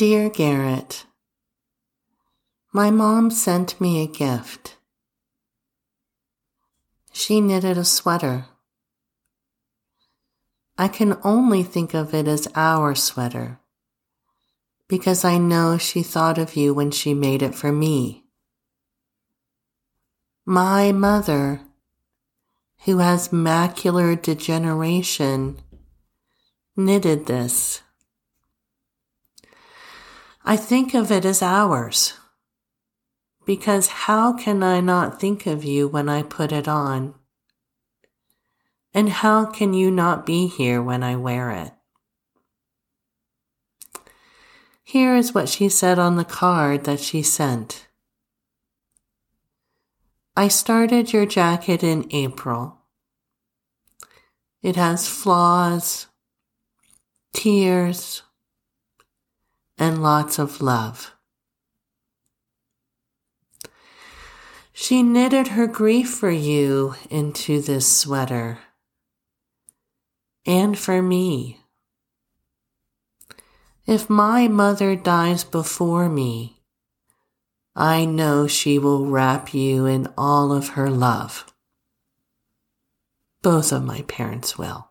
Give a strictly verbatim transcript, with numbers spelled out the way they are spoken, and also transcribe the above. Dear Garrett, my mom sent me a gift. She knitted a sweater. I can only think of it as our sweater, because I know she thought of you when she made it for me. My mother, who has macular degeneration, knitted this. I think of it as ours, because how can I not think of you when I put it on? And how can you not be here when I wear it? Here is what she said on the card that she sent. I started your jacket in April. It has flaws, tears, and lots of love. She knitted her grief for you into this sweater, and for me. If my mother dies before me, I know she will wrap you in all of her love. Both of my parents will.